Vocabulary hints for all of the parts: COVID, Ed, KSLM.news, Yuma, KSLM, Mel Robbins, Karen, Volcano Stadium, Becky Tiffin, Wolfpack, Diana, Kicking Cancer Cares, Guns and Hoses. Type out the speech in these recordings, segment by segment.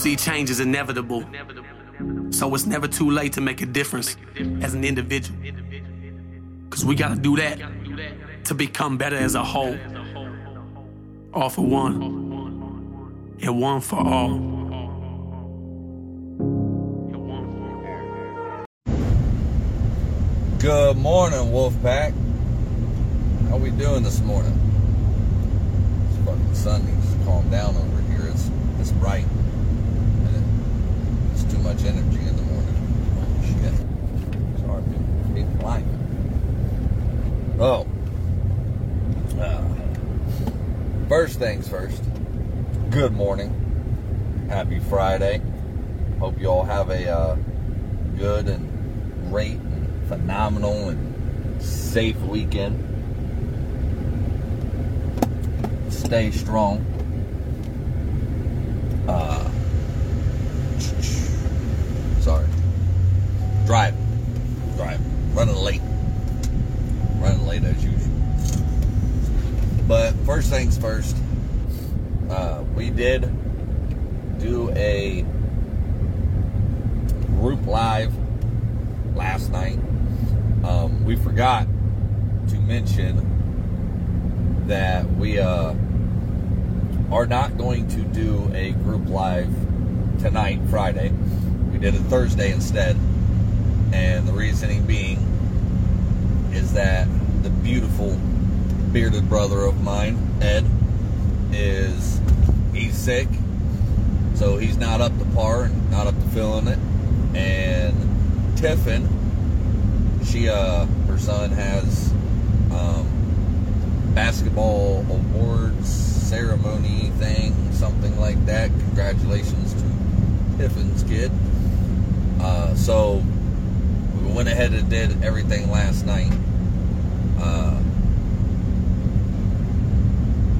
see change is inevitable. So it's never too late to make a difference as an individual. Because we gotta do that to become better as a whole. All for one, and one for all. Good morning, Wolfpack. How we doing this morning? It's fucking Sunday. Just calm down over here. It's bright. And it's too much energy in the morning. Oh, shit. Sorry, dude. Be polite. Oh. First things first. Good morning. Happy Friday. Hope you all have a good and great, phenomenal and safe weekend. Stay strong. Sorry. Drive. Running late as usual. But first things first. We did do a group live last night. We forgot to mention that we are not going to do a group live tonight, Friday. We did it Thursday instead. And the reasoning being is that the beautiful bearded brother of mine, Ed, he's sick. So he's not up to par, and not up to feeling it. And Tiffin, her son has basketball awards ceremony thing, something like that. Congratulations to Tiffin's kid. So we went ahead and did everything last night.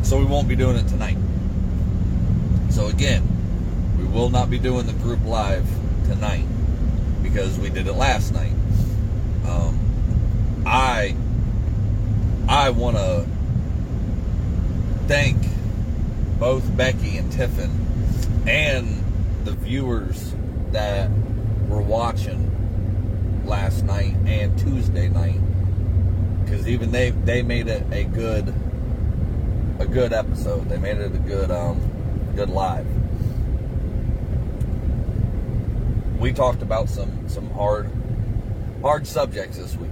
So we won't be doing it tonight. So again, we will not be doing the group live tonight because we did it last night. I want to thank both Becky and Tiffin and the viewers that were watching last night and Tuesday night, because even they made it a good episode. They made it a good live. We talked about some hard subjects this week.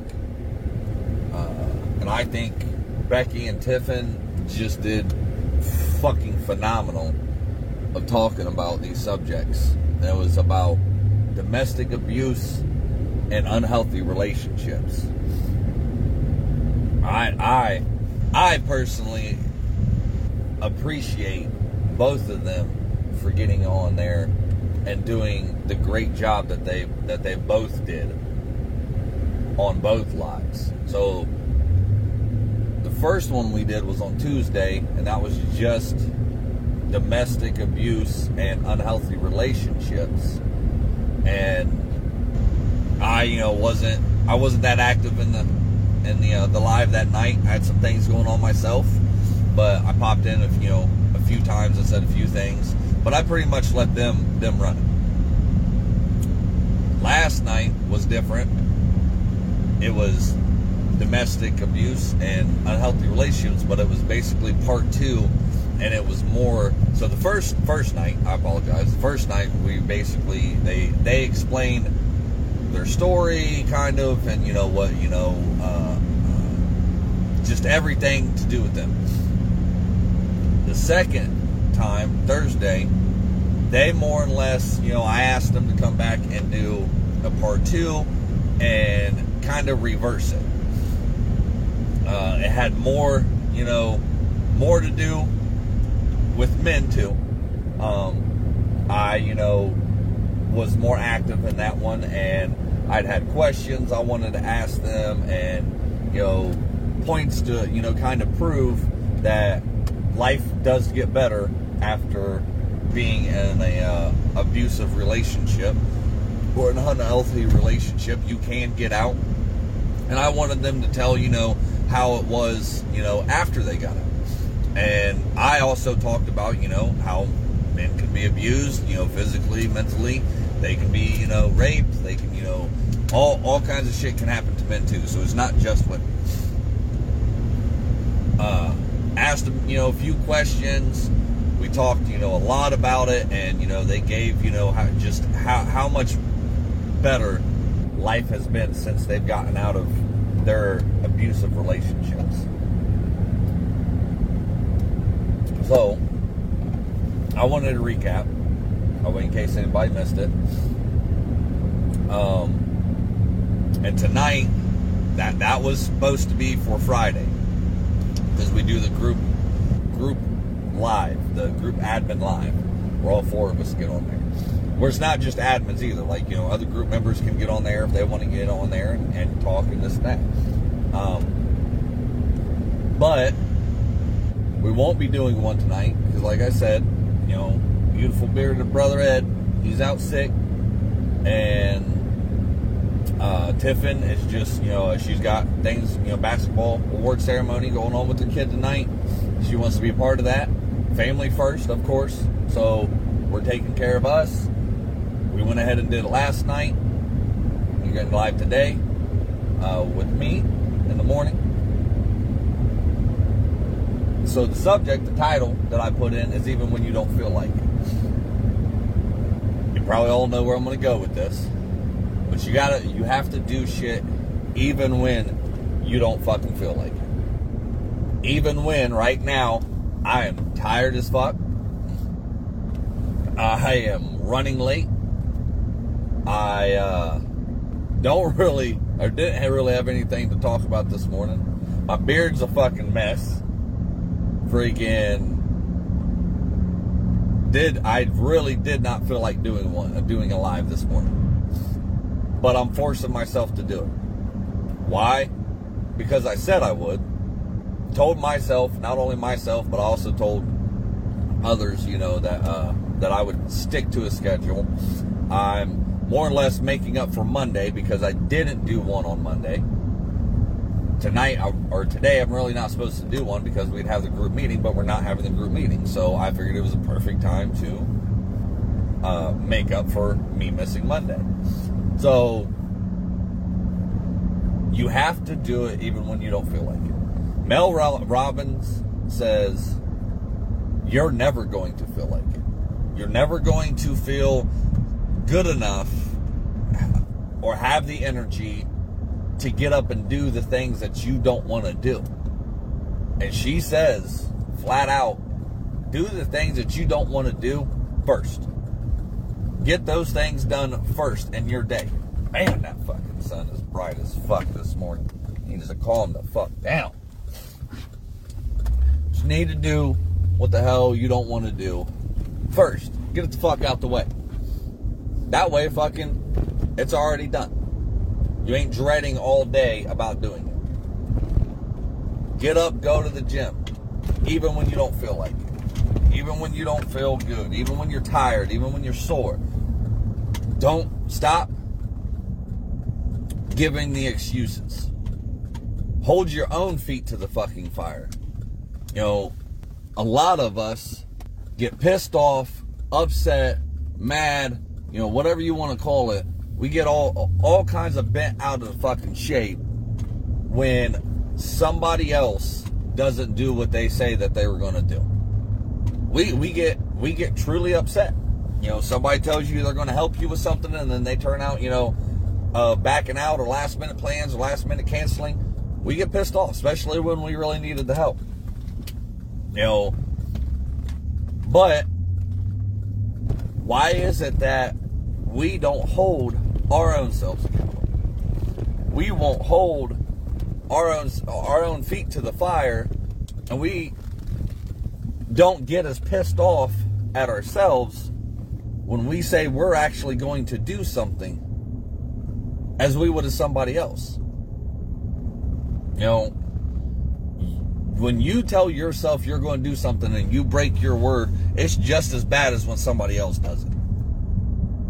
And I think Becky and Tiffin just did fucking phenomenal of talking about these subjects. That was about domestic abuse and unhealthy relationships. I personally appreciate both of them for getting on there and doing the great job that they both did on both lives. So the first one we did was on Tuesday, and that was just domestic abuse and unhealthy relationships. And I wasn't that active in the live that night. I had some things going on myself, but I popped in a few times and said a few things. But I pretty much let them run it. Last night was different. It was domestic abuse and unhealthy relationships, but it was basically part two, and it was more. So the first night, I apologize. The first night we basically they explained their story, kind of, and just everything to do with them. The second time, Thursday, they more or less, I asked them to come back and do a part two and kind of reverse it. It had more to do with men too. I was more active in that one, and I'd had questions I wanted to ask them, and points to kind of prove that life does get better after being in a abusive relationship or an unhealthy relationship. You can get out. And I wanted them to tell, how it was, after they got out. And I also talked about, how men can be abused, you know, physically, mentally. They can be, you know, raped. They can, you know, all kinds of shit can happen to men too. So it's not just women. Asked them, you know, a few questions. We talked, you know, a lot about it, and, you know, they gave, you know, how much better life has been since they've gotten out of their abusive relationships. So, I wanted to recap, in case anybody missed it. And tonight, that was supposed to be for Friday, because we do the group live, the group admin live, where all four of us get on there. Where it's not just admins either, like, you know, other group members can get on there if they want to get on there and talk and this and that. But we won't be doing one tonight, because like I said, you know, beautiful bearded brother Ed, he's out sick, and Tiffin is just, you know, she's got things, you know, basketball award ceremony going on with the kid tonight. She wants to be a part of that. Family first, of course. So we're taking care of us. We went ahead and did it last night. You're going live today with me in the morning. So the subject, the title that I put in is Even When You Don't Feel Like It. You probably all know where I'm going to go with this. But you have to do shit even when you don't fucking feel like it. Even when, right now, I am tired as fuck. I am running late. I didn't really have anything to talk about this morning. My beard's a fucking mess. I really did not feel like doing a live this morning. But I'm forcing myself to do it. Why? Because I said I would. Told myself, not only myself, but I also told others, you know, that I would stick to a schedule. I'm more or less making up for Monday because I didn't do one on Monday. Today, I'm really not supposed to do one because we'd have the group meeting, but we're not having the group meeting. So I figured it was a perfect time to make up for me missing Monday. So you have to do it even when you don't feel like it. Mel Robbins says, you're never going to feel like it. You're never going to feel good enough or have the energy to get up and do the things that you don't want to do. And she says, flat out, do the things that you don't want to do first. Get those things done first in your day. Man, that fucking sun is bright as fuck this morning. He needs to calm the fuck down. You need to do what the hell you don't want to do first. Get it the fuck out the way. That way, fucking, it's already done. You ain't dreading all day about doing it. Get up, go to the gym. Even when you don't feel like it. Even when you don't feel good. Even when you're tired. Even when you're sore. Don't stop giving the excuses. Hold your own feet to the fucking fire. You know, a lot of us get pissed off, upset, mad, you know, whatever you want to call it. We get all kinds of bent out of the fucking shape when somebody else doesn't do what they say that they were going to do. We get truly upset. You know, somebody tells you they're going to help you with something and then they turn out, you know, backing out or last minute plans or last minute canceling. We get pissed off, especially when we really needed the help. You know, but why is it that we don't hold our own selves accountable? We won't hold our own feet to the fire, and we don't get as pissed off at ourselves when we say we're actually going to do something as we would as somebody else. You know, when you tell yourself you're going to do something and you break your word, it's just as bad as when somebody else does it.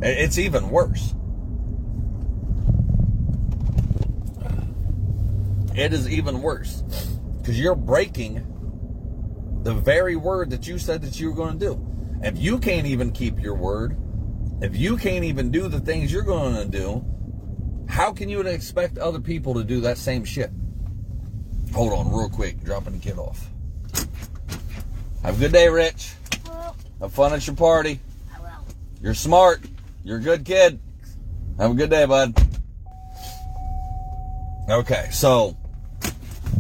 It's even worse. It is even worse. Because you're breaking the very word that you said that you were going to do. If you can't even keep your word, if you can't even do the things you're going to do, how can you expect other people to do that same shit? Hold on real quick. Dropping the kid off. Have a good day, Rich. Well, have fun at your party. I will. You're smart. You're a good kid. Have a good day, bud. Okay, so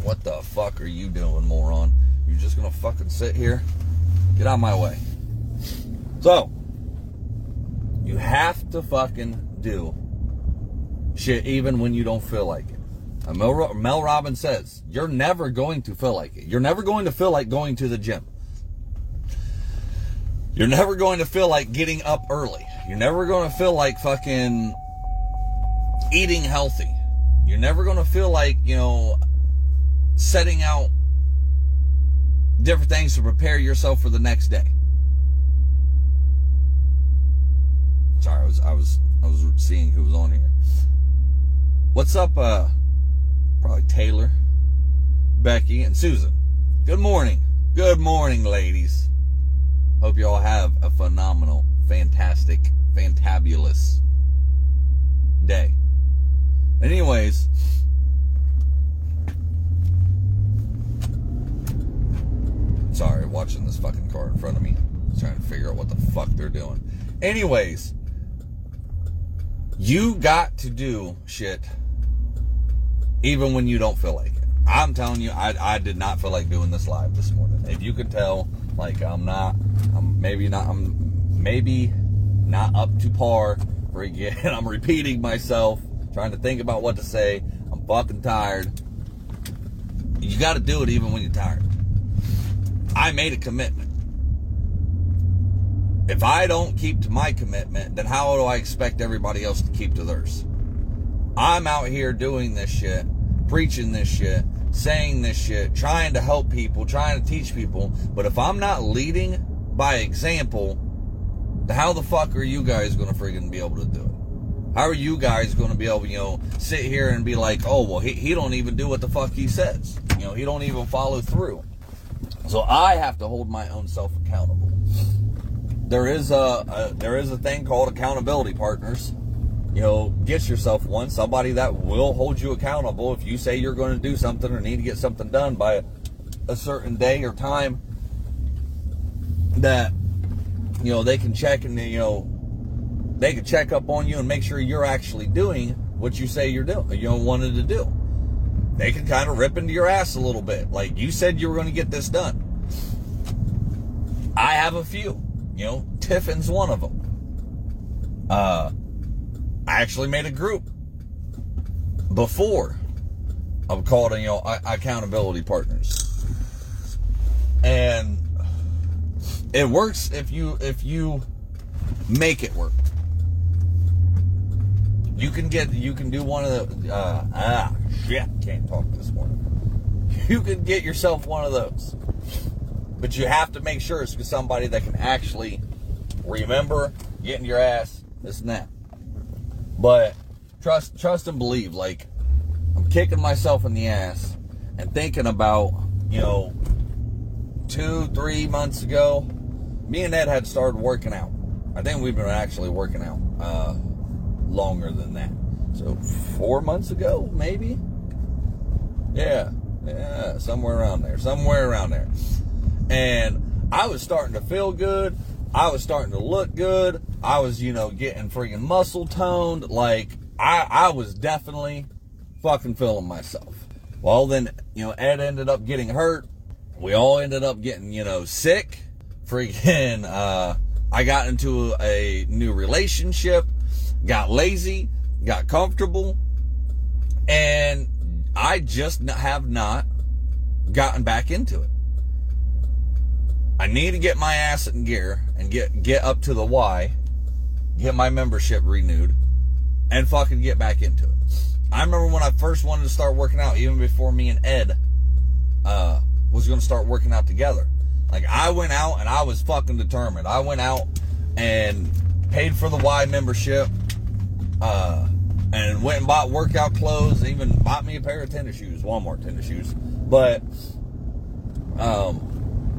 what the fuck are you doing, moron? You're just going to fucking sit here? Get out of my way. So, you have to fucking do shit even when you don't feel like it. Mel Robbins says, you're never going to feel like it. You're never going to feel like going to the gym. You're never going to feel like getting up early. You're never going to feel like fucking eating healthy. You're never going to feel like, you know, setting out different things to prepare yourself for the next day. Sorry, I was seeing who was on here. What's up, probably Taylor, Becky, and Susan. Good morning. Good morning, ladies. Hope you all have a phenomenal, fantastic, fantabulous day. Anyways, sorry, watching this fucking car in front of me. Trying to figure out what the fuck they're doing. Anyways, you got to do shit even when you don't feel like it. I'm telling you, I did not feel like doing this live this morning. If you could tell, like, I'm maybe not up to par for again. I'm repeating myself, trying to think about what to say. I'm fucking tired. You got to do it even when you're tired. I made a commitment. If I don't keep to my commitment, then how do I expect everybody else to keep to theirs? I'm out here doing this shit, preaching this shit, saying this shit, trying to help people, trying to teach people. But if I'm not leading by example, then how the fuck are you guys going to friggin' be able to do it? How are you guys going to be able to, you know, sit here and be like, oh, well, he don't even do what the fuck he says. You know, he don't even follow through. So I have to hold my own self accountable. There is a thing called accountability partners. You know, get yourself one, somebody that will hold you accountable. If you say you're going to do something or need to get something done by a certain day or time, that, you know, they can check and, you know, they can check up on you and make sure you're actually doing what you say you're doing, you know, wanted to do. They can kind of rip into your ass a little bit. Like, you said you were going to get this done. I have a few. You know, Tiffin's one of them. I actually made a group before I'm called, you know, accountability partners, and it works if you make it work. You can do one of the can't talk this morning. You can get yourself one of those. But you have to make sure it's with somebody that can actually remember, getting your ass, this and that. But trust and believe. Like, I'm kicking myself in the ass and thinking about, you know, 2-3 months ago, me and Ed had started working out. I think we've been actually working out longer than that. So 4 months ago, maybe? Yeah, somewhere around there. And I was starting to feel good. I was starting to look good. I was, you know, getting freaking muscle toned. Like, I was definitely fucking feeling myself. Well, then, you know, Ed ended up getting hurt. We all ended up getting, you know, sick. Freaking, I got into a new relationship, got lazy, got comfortable. And I just have not gotten back into it. I need to get my ass in gear and get up to the Y, get my membership renewed, and fucking get back into it. I remember when I first wanted to start working out, even before me and Ed was going to start working out together. Like, I went out and I was fucking determined. I went out and paid for the Y membership, and went and bought workout clothes, even bought me a pair of tennis shoes, Walmart tennis shoes. But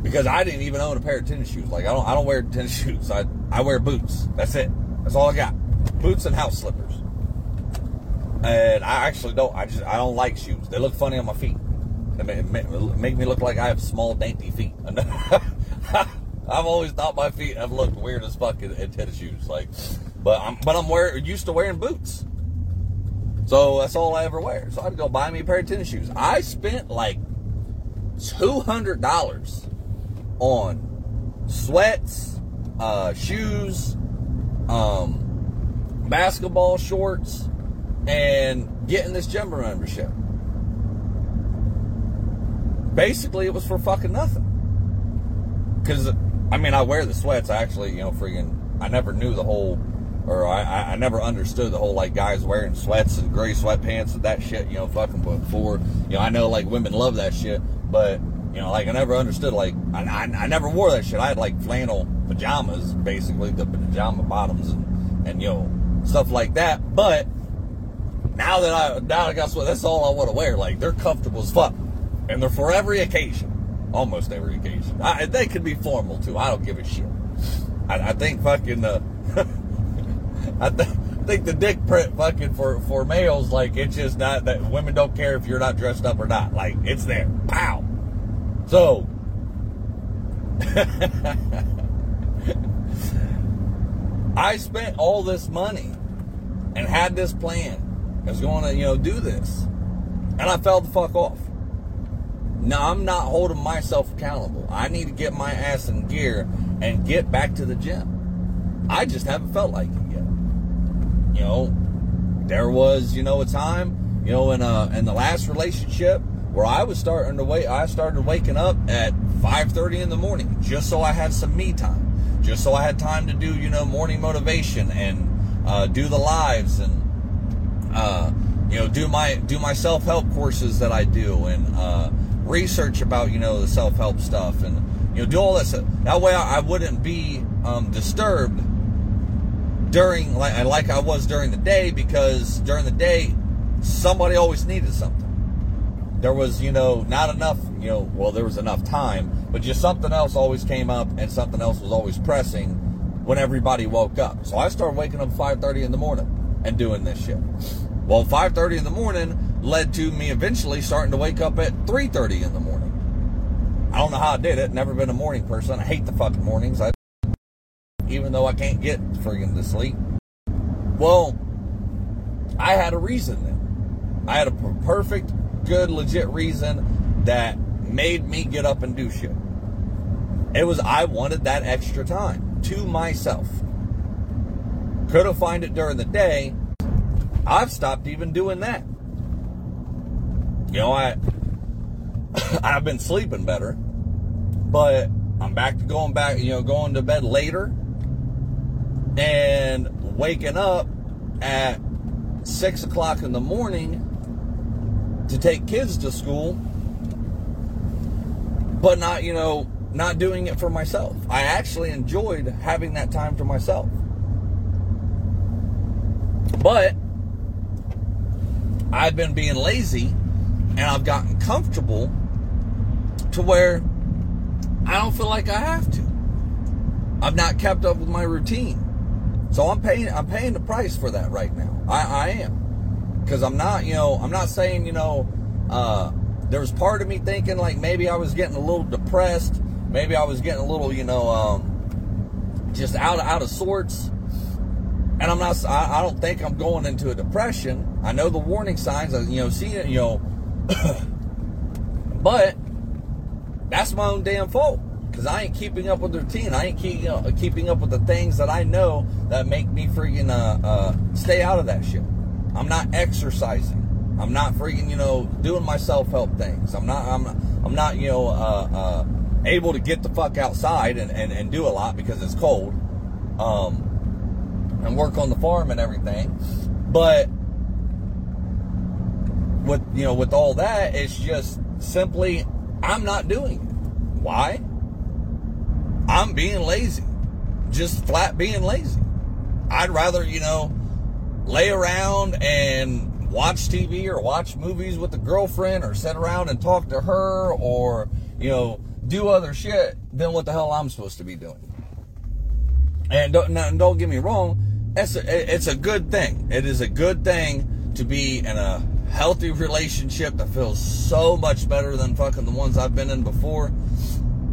because I didn't even own a pair of tennis shoes. Like, I don't wear tennis shoes. I wear boots. That's it. That's all I got. Boots and house slippers. And I actually don't. I don't like shoes. They look funny on my feet. They make me look like I have small, dainty feet. I've always thought my feet have looked weird as fuck in tennis shoes. Like, but I'm used to wearing boots. So that's all I ever wear. So I had to go buy me a pair of tennis shoes. I spent like $200 on sweats, shoes, basketball shorts, and getting this gym membership. Basically, it was for fucking nothing. Because, I mean, I wear the sweats. I actually, I never knew the whole, or I never understood the whole, like, guys wearing sweats and gray sweatpants and that shit, fucking before. I know, like, women love that shit, but, like, I never understood, like, I never wore that shit. I had, like, flannel pajamas, basically, the pajama bottoms and stuff like that. But now that I got sweat, that's all I want to wear. Like, they're comfortable as fuck. And they're for every occasion. Almost every occasion. They could be formal, too. I don't give a shit. I think fucking, I think the dick print fucking for males, like, it's just not that women don't care if you're not dressed up or not. Like, it's there. Pow. So, I spent all this money and had this plan. I was going to, do this. And I fell the fuck off. Now, I'm not holding myself accountable. I need to get my ass in gear and get back to the gym. I just haven't felt like it yet. There was, a time, in the last relationship where I started waking up at 5:30 in the morning just so I had some me time, just so I had time to do, morning motivation and do the lives and do my self-help courses that I do and research about, the self-help stuff and, do all that stuff. That way I wouldn't be disturbed during, like I was during the day, because during the day, somebody always needed something. There was, not enough, there was enough time, but just something else always came up and something else was always pressing when everybody woke up. So I started waking up 5:30 in the morning and doing this shit. Well, 5:30 in the morning led to me eventually starting to wake up at 3:30 in the morning. I don't know how I did it. Never been a morning person. I hate the fucking mornings. Even though I can't get friggin' to sleep. Well, I had a reason then. I had a perfect, good, legit reason that made me get up and do shit. It was I wanted that extra time to myself. Could have found it during the day. I've stopped even doing that. I've been sleeping better, but I'm back, going to bed later and waking up at 6:00 in the morning to take kids to school, but not, not doing it for myself. I actually enjoyed having that time for myself, but I've been being lazy and I've gotten comfortable to where I don't feel like I have to. I've not kept up with my routine. So I'm paying the price for that right now. I am. Because I'm not saying, there was part of me thinking like maybe I was getting a little depressed. Maybe I was getting a little, just out of sorts. And I don't think I'm going into a depression. I know the warning signs, but that's my own damn fault. Cause I ain't keeping up with the routine. I ain't keeping up with the things that I know that make me freaking, stay out of that shit. I'm not exercising. I'm not freaking, doing my self-help things. I'm not, able to get the fuck outside and do a lot because it's cold. And work on the farm and everything. But with all that, it's just simply, I'm not doing it. Why? I'm being lazy. Just flat being lazy. I'd rather, lay around and watch TV or watch movies with the girlfriend or sit around and talk to her or, you know, do other shit, then what the hell I'm supposed to be doing? And don't get me wrong, it's a good thing. It is a good thing to be in a healthy relationship that feels so much better than fucking the ones I've been in before.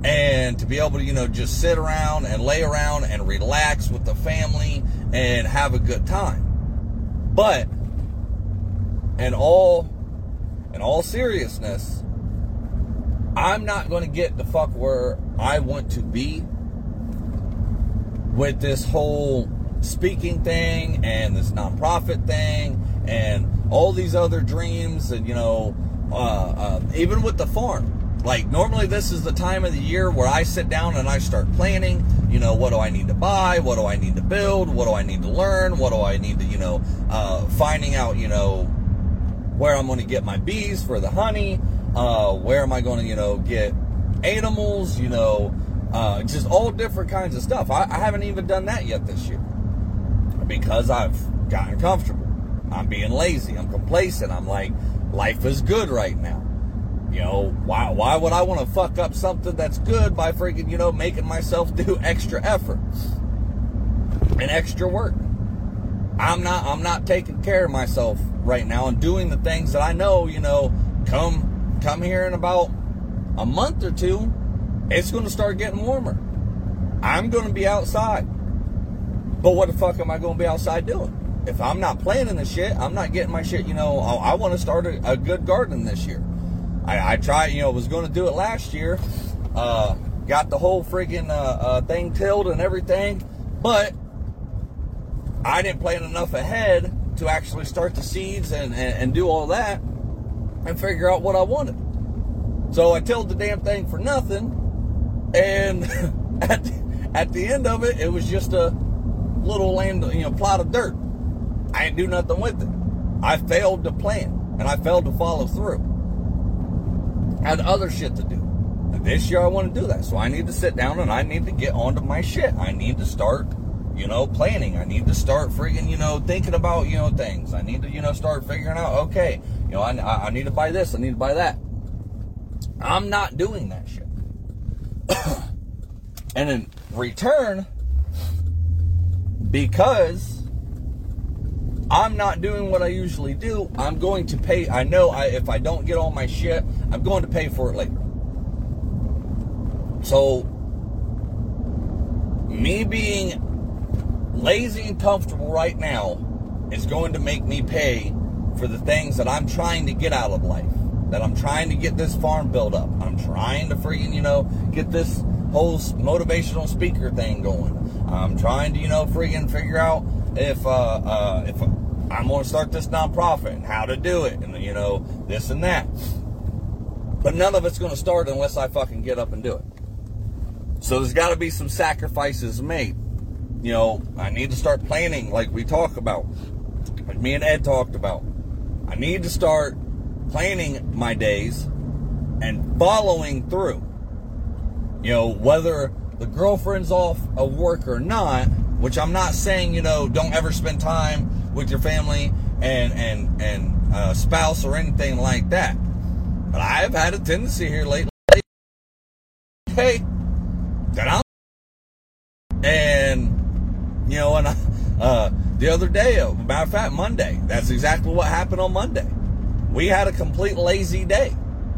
And to be able to, you know, just sit around and lay around and relax with the family and have a good time. But in all seriousness, I'm not going to get the fuck where I want to be with this whole speaking thing and this nonprofit thing and all these other dreams and, you know, even with the farm. Like, normally this is the time of the year where I sit down and I start planning, you know, what do I need to buy? What do I need to build? What do I need to learn? What do I need to, you know, finding out, you know, where I'm going to get my bees for the honey, where am I going to, you know, get animals, you know, just all different kinds of stuff. I haven't even done that yet this year because I've gotten comfortable. I'm being lazy. I'm complacent. I'm like, life is good right now. You know, why would I want to fuck up something that's good by freaking, you know, making myself do extra effort and extra work? I'm not taking care of myself right now and doing the things that I know, you know, come here in about a month or two, it's going to start getting warmer. I'm going to be outside. But what the fuck am I going to be outside doing? If I'm not planning the shit, I'm not getting my shit, you know, I want to start a good garden this year. I tried, you know, was going to do it last year, got the whole friggin' thing tilled and everything, but I didn't plan enough ahead to actually start the seeds and do all that and figure out what I wanted. So I tilled the damn thing for nothing, and at the end of it, it was just a little land, you know, plot of dirt. I didn't do nothing with it. I failed to plan, and I failed to follow through. Had other shit to do. And this year I want to do that. So I need to sit down and I need to get onto my shit. I need to start, you know, planning. I need to start friggin', you know, thinking about, you know, things. I need to, you know, start figuring out, okay, you know, I need to buy this. I need to buy that. I'm not doing that shit. And in return, because I'm not doing what I usually do, I'm going to pay. I know if I don't get all my shit, I'm going to pay for it later. So, me being lazy and comfortable right now is going to make me pay for the things that I'm trying to get out of life. That I'm trying to get this farm built up. I'm trying to freaking, you know, get this whole motivational speaker thing going. I'm trying to, you know, freaking figure out if I'm going to start this nonprofit and how to do it and, you know, this and that. But none of it's going to start unless I fucking get up and do it. So there's got to be some sacrifices made. You know, I need to start planning like we talk about, like me and Ed talked about. I need to start planning my days and following through. You know, whether the girlfriend's off of work or not, which I'm not saying, you know, don't ever spend time with your family and spouse or anything like that. But I've had a tendency here lately, hey, that I'm, and, you know, and the other day, matter of fact, Monday, that's exactly what happened on Monday. We had a complete lazy day,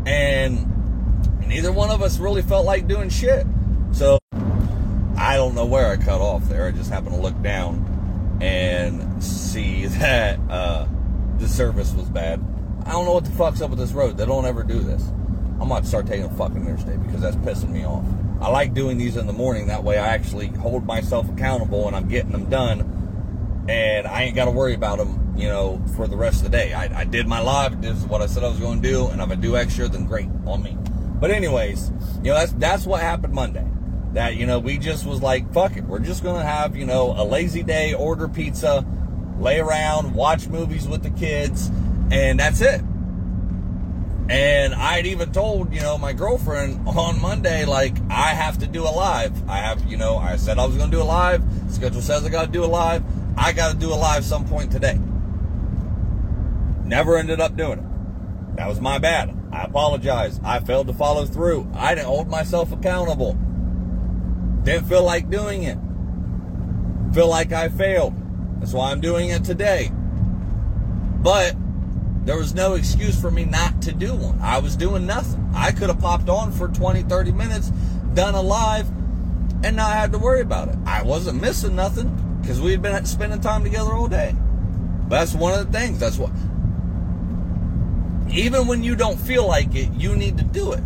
and neither one of us really felt like doing shit. So I don't know where I cut off there. I just happened to look down and see that the service was bad. I don't know what the fuck's up with this road. They don't ever do this. I'm about to start taking a fucking interstate because that's pissing me off. I like doing these in the morning. That way I actually hold myself accountable and I'm getting them done. And I ain't got to worry about them, you know, for the rest of the day. I did my live. This is what I said I was going to do. And if I do extra, then great on me. But anyways, you know, that's what happened Monday. That, you know, we just was like, fuck it. We're just going to have, you know, a lazy day, order pizza, lay around, watch movies with the kids, and that's it. And I'd even told, you know, my girlfriend on Monday, like, I have to do a live. I have, you know, I said I was going to do a live. Schedule says I got to do a live. I got to do a live some point today. Never ended up doing it. That was my bad. I apologize. I failed to follow through. I didn't hold myself accountable. Didn't feel like doing it. Feel like I failed. That's why I'm doing it today. But there was no excuse for me not to do one. I was doing nothing. I could have popped on for 20, 30 minutes, done a live, and not had to worry about it. I wasn't missing nothing because we had been spending time together all day. But that's one of the things. That's what. Even when you don't feel like it, you need to do it.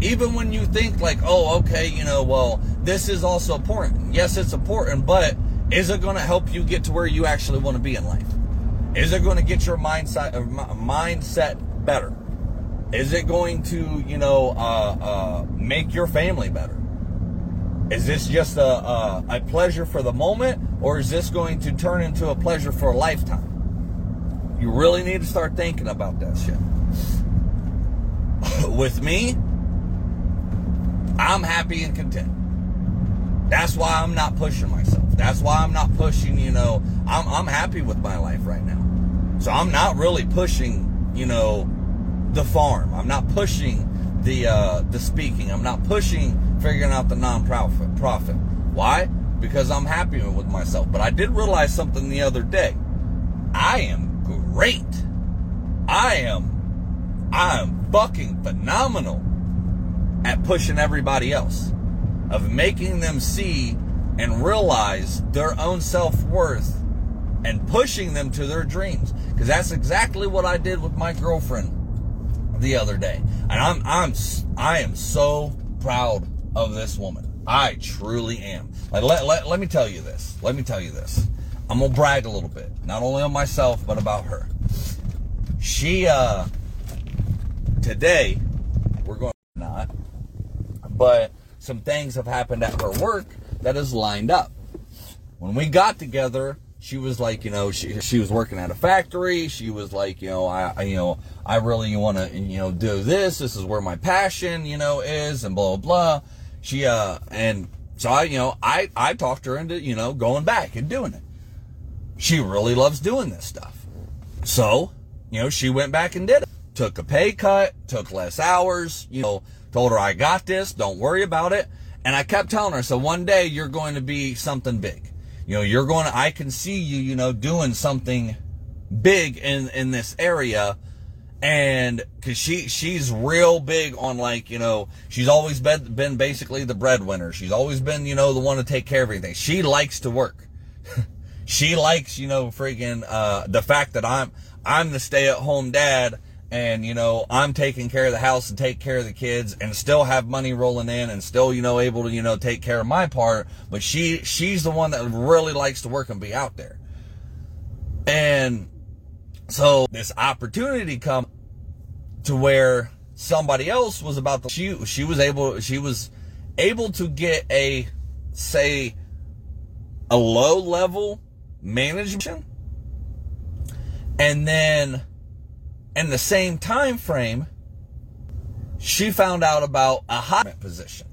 Even when you think like, oh, okay, you know, well, this is also important. Yes, it's important, but is it going to help you get to where you actually want to be in life? Is it going to get your mindset better? Is it going to, you know, make your family better? Is this just a pleasure for the moment, or is this going to turn into a pleasure for a lifetime? You really need to start thinking about that shit. With me, I'm happy and content. That's why I'm not pushing myself. That's why I'm not pushing, you know, I'm happy with my life right now. So I'm not really pushing, you know, the farm. I'm not pushing the speaking. I'm not pushing figuring out the non-profit. Why? Because I'm happy with myself. But I did realize something the other day. I am great. I am fucking phenomenal at pushing everybody else. Of making them see and realize their own self-worth and pushing them to their dreams. Because that's exactly what I did with my girlfriend the other day. And I am so proud of this woman. I truly am. Like, let me tell you this. I'm going to brag a little bit. Not only on myself, but about her. She, today, we're going to not, but some things have happened at her work that is lined up. When we got together, she was like, you know, she was working at a factory. She was like, you know, I really want to, you know, do this. This is where my passion, you know, is, and blah, blah, blah. She, and so I talked her into, you know, going back and doing it. She really loves doing this stuff. So, you know, she went back and did it. Took a pay cut, took less hours, you know, told her, I got this, don't worry about it. And I kept telling her, so one day you're going to be something big. You know, I can see you, you know, doing something big in this area. And cause she's real big on, like, you know, she's always been basically the breadwinner. She's always been, you know, the one to take care of everything. She likes to work. She likes, you know, friggin', the fact that I'm the stay at home dad. And, you know, I'm taking care of the house and take care of the kids and still have money rolling in and still, you know, able to, you know, take care of my part. But she's the one that really likes to work and be out there. And so this opportunity come to where somebody else was about to, she was able to get a low level management. And then in the same time frame, she found out about a high position.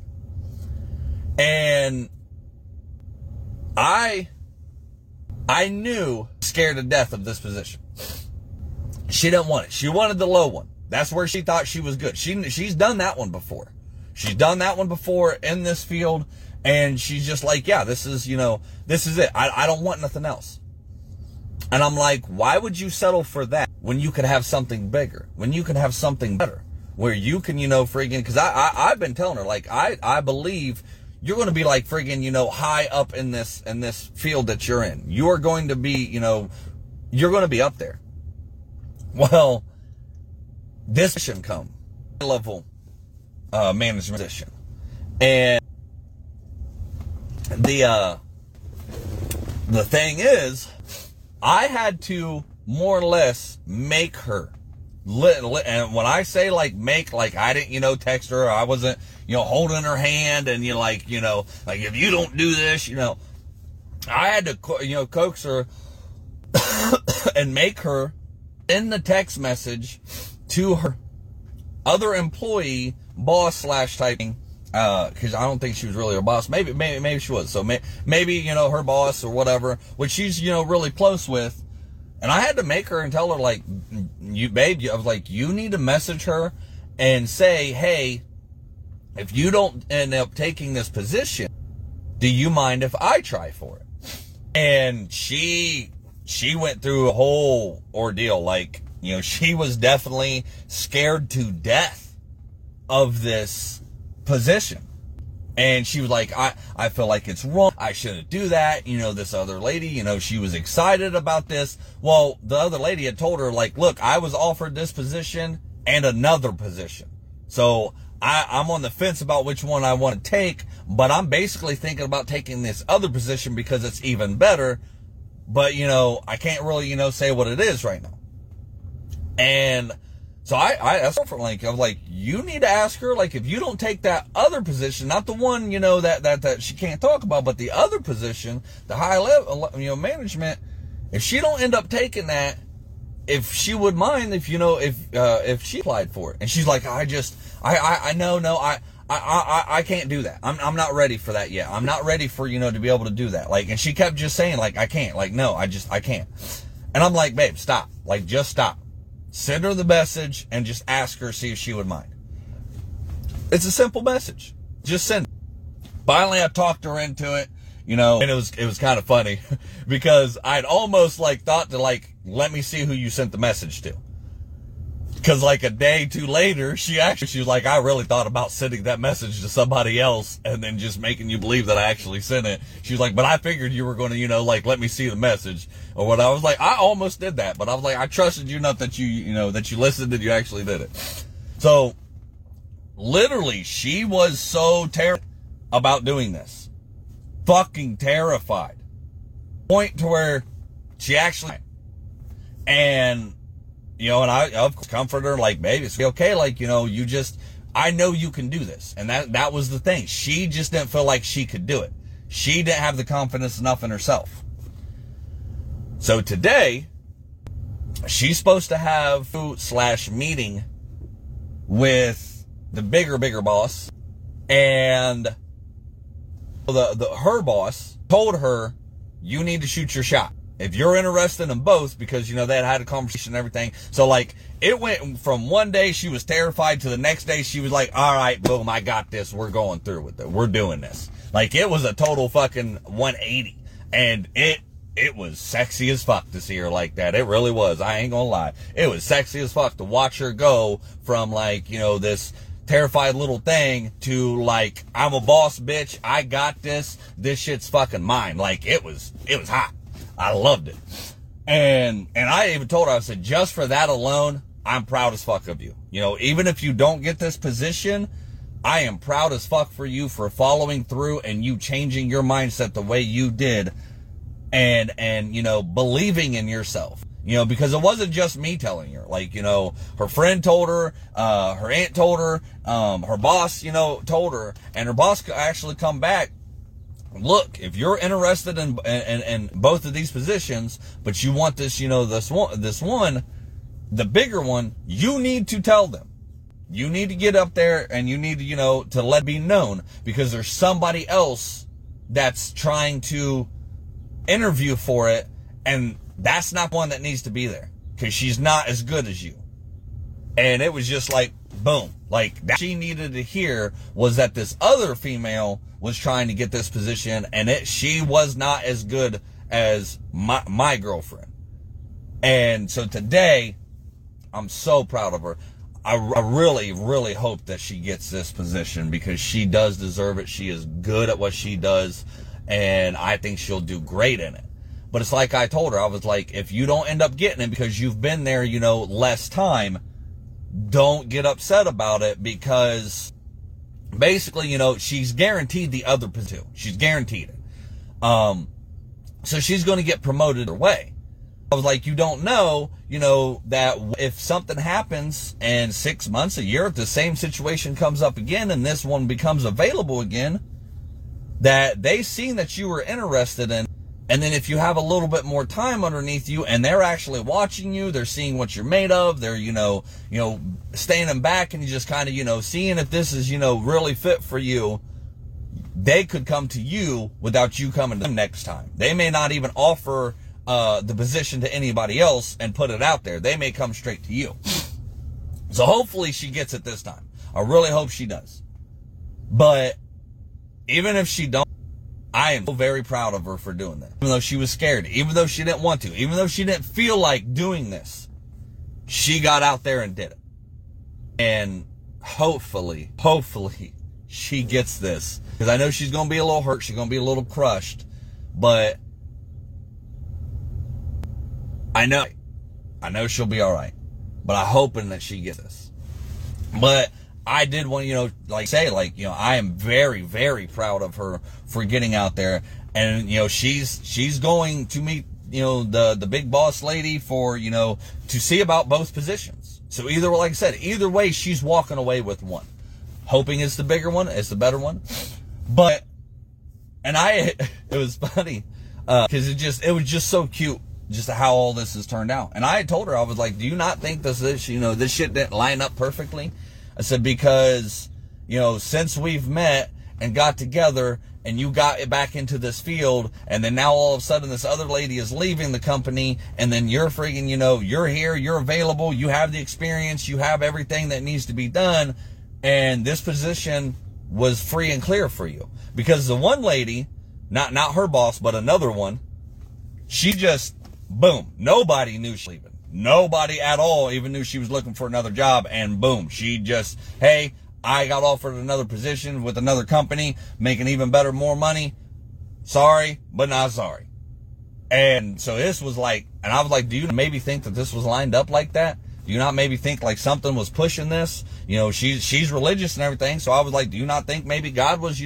And I knew, scared to death of this position. She didn't want it. She wanted the low one. That's where she thought she was good. She's done that one before. She's done that one before in this field. And she's just like, yeah, this is, you know, this is it. I don't want nothing else. And I'm like, why would you settle for that when you could have something bigger, when you can have something better, where you can, you know, friggin', cause I've been telling her, like, I believe you're going to be like friggin', you know, high up in this field that you're in. You are going to be, you know, you're going to be up there. Well, this should come level, management position. And the thing is, I had to more or less make her. And when I say like make, like I didn't, you know, text her. I wasn't, you know, holding her hand and you're like, you know, like if you don't do this, you know, I had to, you know, coax her and make her in the text message to her other employee, boss / typing. Cause I don't think she was really her boss. Maybe she was. So maybe, you know, her boss or whatever, which she's, you know, really close with, And I had to make her and tell her, like, you, babe, I was like, you need to message her and say, hey, if you don't end up taking this position, do you mind if I try for it? And she went through a whole ordeal. Like, you know, she was definitely scared to death of this position. And she was like, I feel like it's wrong. I shouldn't do that. You know, this other lady, you know, she was excited about this. Well, the other lady had told her, like, look, I was offered this position and another position. So I'm on the fence about which one I want to take, but I'm basically thinking about taking this other position because it's even better. But, you know, I can't really, you know, say what it is right now. And so I asked her for Link. I was like, you need to ask her, like, if you don't take that other position, not the one, you know, that she can't talk about, but the other position, the high level, you know, management, if she don't end up taking that, if she would mind, if, you know, if she applied for it. And she's like, I can't do that. I'm not ready for that yet. I'm not ready for, you know, to be able to do that. Like, and she kept just saying, like, I can't, like, no, I can't. And I'm like, babe, stop. Like, just stop. Send her the message and just ask her, see if she would mind. It's a simple message. Just send it. Finally, I talked her into it, you know, and it was kind of funny because I'd almost like thought to, like, let me see who you sent the message to. Because like a day or two later, she was like, I really thought about sending that message to somebody else and then just making you believe that I actually sent it. She was like, but I figured you were going to, you know, like, let me see the message or what. I was like, I almost did that, but I was like, I trusted you enough that you know, that you listened and you actually did it. So literally she was so terrified about doing this. Fucking terrified. Point to where she actually, and you know, and I, of course, comfort her, like, baby, it's okay. Like, you know, you just, I know you can do this. And that was the thing. She just didn't feel like she could do it. She didn't have the confidence enough in herself. So today, she's supposed to have meeting with the bigger boss. And her boss told her, you need to shoot your shot. If you're interested in both, because, you know, they had a conversation and everything. So, like, it went from one day she was terrified to the next day she was like, all right, boom, I got this. We're going through with it. We're doing this. Like, it was a total fucking 180. And it was sexy as fuck to see her like that. It really was. I ain't gonna lie. It was sexy as fuck to watch her go from, like, you know, this terrified little thing to, like, I'm a boss bitch. I got this. This shit's fucking mine. Like, it was hot. I loved it. And I even told her, I said, just for that alone, I'm proud as fuck of you. You know, even if you don't get this position, I am proud as fuck for you for following through and you changing your mindset the way you did and, you know, believing in yourself. You know, because it wasn't just me telling her. Like, you know, her friend told her, her aunt told her, her boss, you know, told her. And her boss could actually come back. Look, if you're interested in both of these positions, but you want this, you know, this one, the bigger one, you need to tell them. You need to get up there and you need to, you know, to let it be known because there's somebody else that's trying to interview for it. And that's not one that needs to be there because she's not as good as you. And it was just like, boom. Like, that she needed to hear was that this other female was trying to get this position and she was not as good as my girlfriend. And so today, I'm so proud of her. I really, really hope that she gets this position because she does deserve it. She is good at what she does and I think she'll do great in it. But it's like I told her, I was like, if you don't end up getting it because you've been there, you know, less time, don't get upset about it because basically, you know, she's guaranteed the other position. She's guaranteed it. So she's going to get promoted her way. I was like, you don't know, you know, that if something happens in 6 months, a year, if the same situation comes up again and this one becomes available again, that they seen that you were interested in. And then if you have a little bit more time underneath you and they're actually watching you, they're seeing what you're made of, they're, you know, standing back and you just kind of, you know, seeing if this is, you know, really fit for you, they could come to you without you coming to them next time. They may not even offer the position to anybody else and put it out there. They may come straight to you. So hopefully she gets it this time. I really hope she does. But even if she don't, I am so very proud of her for doing that. Even though she was scared, even though she didn't want to, even though she didn't feel like doing this, she got out there and did it. And hopefully she gets this. Because I know she's going to be a little hurt. She's going to be a little crushed. But I know she'll be all right. But I'm hoping that she gets this. But I did want, I am very, very proud of her for getting out there. And, she's going to meet, the big boss lady for, to see about both positions. So either way, she's walking away with one. Hoping it's the bigger one, it's the better one. But, it was funny, cause it was just so cute, just how all this has turned out. And I had told her, I was like, do you not think this shit didn't line up perfectly? I said, because, since we've met and got together and you got it back into this field, and then now all of a sudden this other lady is leaving the company, and then you're friggin', you're here, you're available, you have the experience, you have everything that needs to be done. And this position was free and clear for you, because the one lady, not her boss, but another one, she just, boom, nobody knew she was leaving. Nobody at all even knew she was looking for another job, and boom, she just, hey, I got offered another position with another company, making even better, more money. Sorry, but not sorry. And so this was like, and I was like, do you maybe think that this was lined up like that? Do you not maybe think like something was pushing this? She's religious and everything. So I was like, do you not think maybe God was,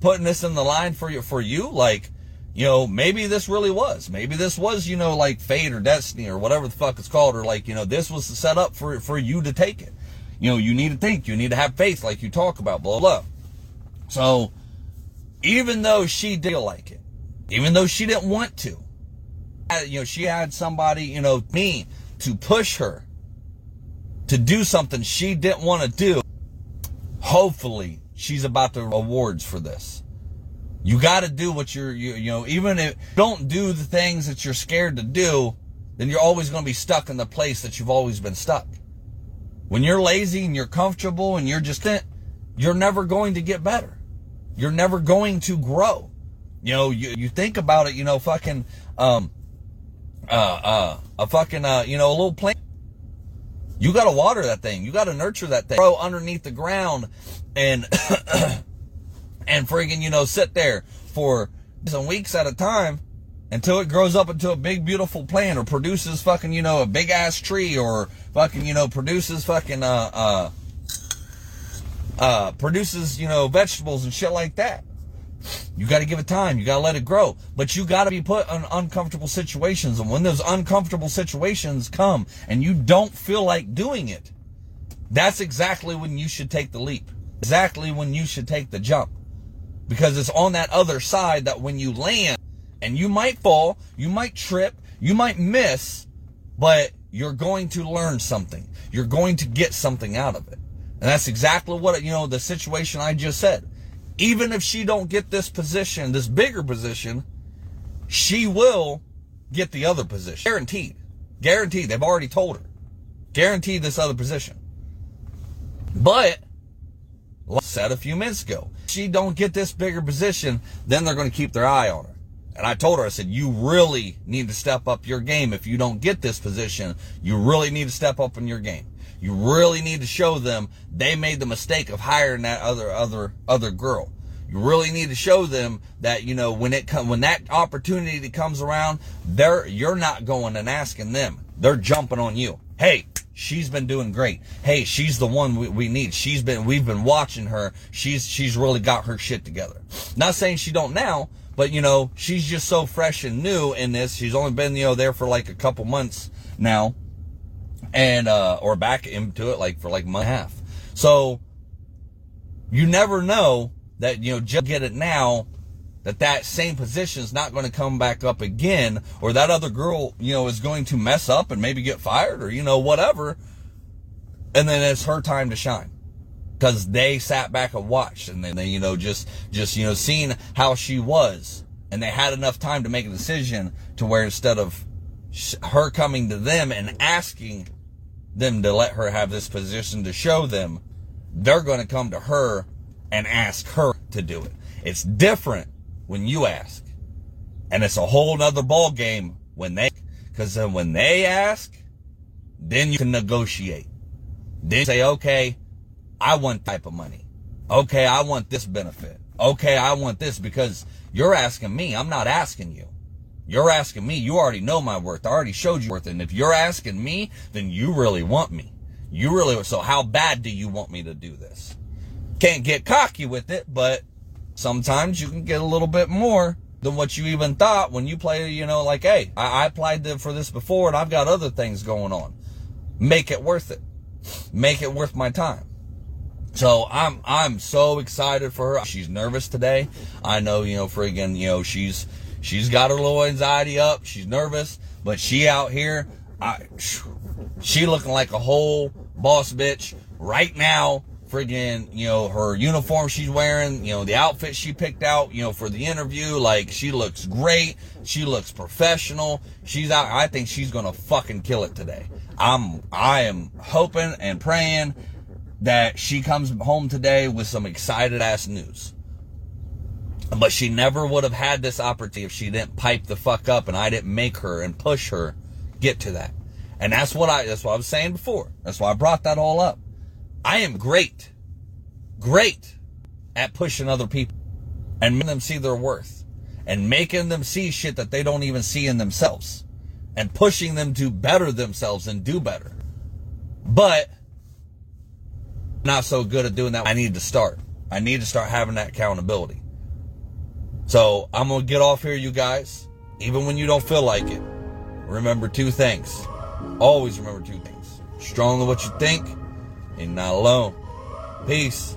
putting this in the line for you? Like, maybe this really was. Maybe this was, like fate or destiny or whatever the fuck it's called. Or like, this was set up for you to take it. You need to think. You need to have faith like you talk about, blah, blah. So even though she didn't like it, even though she didn't want to, she had somebody, me to push her to do something she didn't want to do. Hopefully she's about to awards for this. You got to do what even if you don't do the things that you're scared to do, then you're always going to be stuck in the place that you've always been stuck. When you're lazy and you're comfortable and you're just, you're never going to get better. You're never going to grow. You think about it, a little plant. You gotta water that thing. You gotta nurture that thing. Grow underneath the ground and, and friggin', sit there for some weeks at a time until it grows up into a big, beautiful plant or produces fucking, a big ass tree or fucking, produces fucking, produces, vegetables and shit like that. You got to give it time. You got to let it grow. But you got to be put in uncomfortable situations. And when those uncomfortable situations come and you don't feel like doing it, that's exactly when you should take the leap. Exactly when you should take the jump. Because it's on that other side that when you land, and you might fall, you might trip, you might miss, but you're going to learn something. You're going to get something out of it. And that's exactly what, the situation I just said. Even if she don't get this position, this bigger position, she will get the other position. Guaranteed. They've already told her. Guaranteed this other position. But, like I said a few minutes ago, if she don't get this bigger position, then they're going to keep their eye on her. And I told her, I said, you really need to step up your game. If you don't get this position, you really need to step up in your game. You really need to show them they made the mistake of hiring that other girl. You really need to show them that, when that opportunity comes around, you're not going and asking them. They're jumping on you. Hey, she's been doing great. Hey, she's the one we need. We've been watching her. She's really got her shit together. Not saying she don't now, but she's just so fresh and new in this. She's only been, there for like a couple months now. And, or back into it like for like a month and a half. So you never know that, just get it now that same position is not going to come back up again, or that other girl, is going to mess up and maybe get fired or, whatever. And then it's her time to shine because they sat back and watched and then they, just seeing how she was And they had enough time to make a decision to where instead of her coming to them and asking them to let her have this position to show them, they're going to come to her and ask her to do it. It's different when you ask. And it's a whole nother ball game when they, because then when they ask, then you can negotiate. Then you say, okay, I want type of money. Okay, I want this benefit. Okay, I want this because you're asking me. I'm not asking you. You're asking me. You already know my worth. I already showed you worth. And if you're asking me, then you really want me. You really, so how bad do you want me to do this? Can't get cocky with it, but sometimes you can get a little bit more than what you even thought when you play, you know, like, hey, I applied for this before and I've got other things going on. Make it worth it. Make it worth my time. So I'm so excited for her. She's nervous today. I know, you know, friggin', you know, she's got her little anxiety up. She's nervous, but she out here. She looking like a whole boss bitch right now. Friggin', you know, her uniform she's wearing, you know, the outfit she picked out, you know, for the interview. Like, she looks great. She looks professional. She's out. I think she's going to fucking kill it today. I am hoping and praying that she comes home today with some excited ass news. But she never would have had this opportunity if she didn't pipe the fuck up and I didn't make her and push her get to that. And that's what I was saying before. That's why I brought that all up. I am great at pushing other people and making them see their worth and making them see shit that they don't even see in themselves and pushing them to better themselves and do better. But not so good at doing that. I need to start having that accountability. So I'm going to get off here, you guys. Even when you don't feel like it, remember two things. Always remember two things. Strong in what you think. You're not alone. Peace.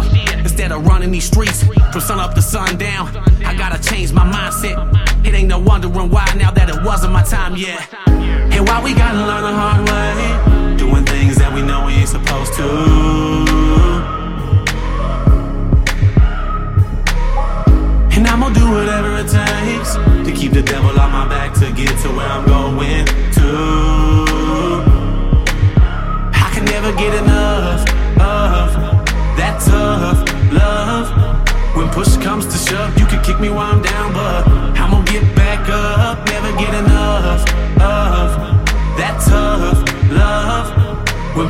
Instead of running these streets from sun up to sundown, I gotta change my mindset. It ain't no wondering why now that it wasn't my time yet. And why we gotta learn the hard way, doing things that we know we ain't supposed to. And I'm gonna do whatever it takes to keep the devil on my back to get to where I'm going to. I can never get enough of that tough love. When push comes to shove, you can kick me while I'm down, but I'm gonna get back up. Never get enough of that tough love. When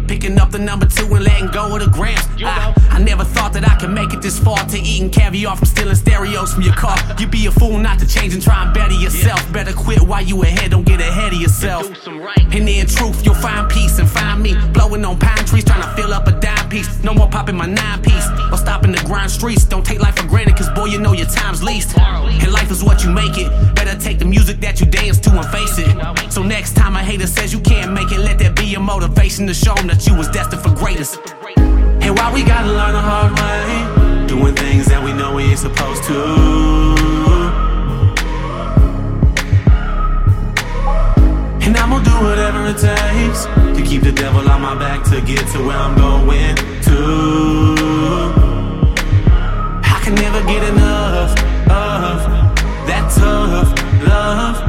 Picking up the number 2 and letting go of the grams. I never thought that I could make it this far. To eating caviar from stealing stereos from your car. You be a fool not to change and try and better yourself. Better quit while you ahead, don't get ahead of yourself. And in truth, you'll find peace and find me. Blowing on pine trees, trying to fill up a dime piece. No more popping my 9-piece or stopping the grind streets. Don't take life for granted, cause boy, you know your time's least. And life is what you make it. Better take the music that you dance to and face it. So next time a hater says you can't make it, let that be your motivation to show them that you was destined for greatness. And why we gotta learn the hard way, doing things that we know we ain't supposed to. And I'm gonna do whatever it takes to keep the devil on my back to get to where I'm going to. I can never get enough of that tough love.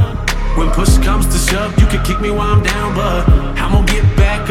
When push comes to shove, you can kick me while I'm down, but I'm gonna get back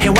And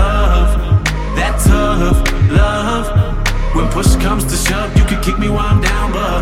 of that tough love. When push comes to shove, you can kick me while I'm down, but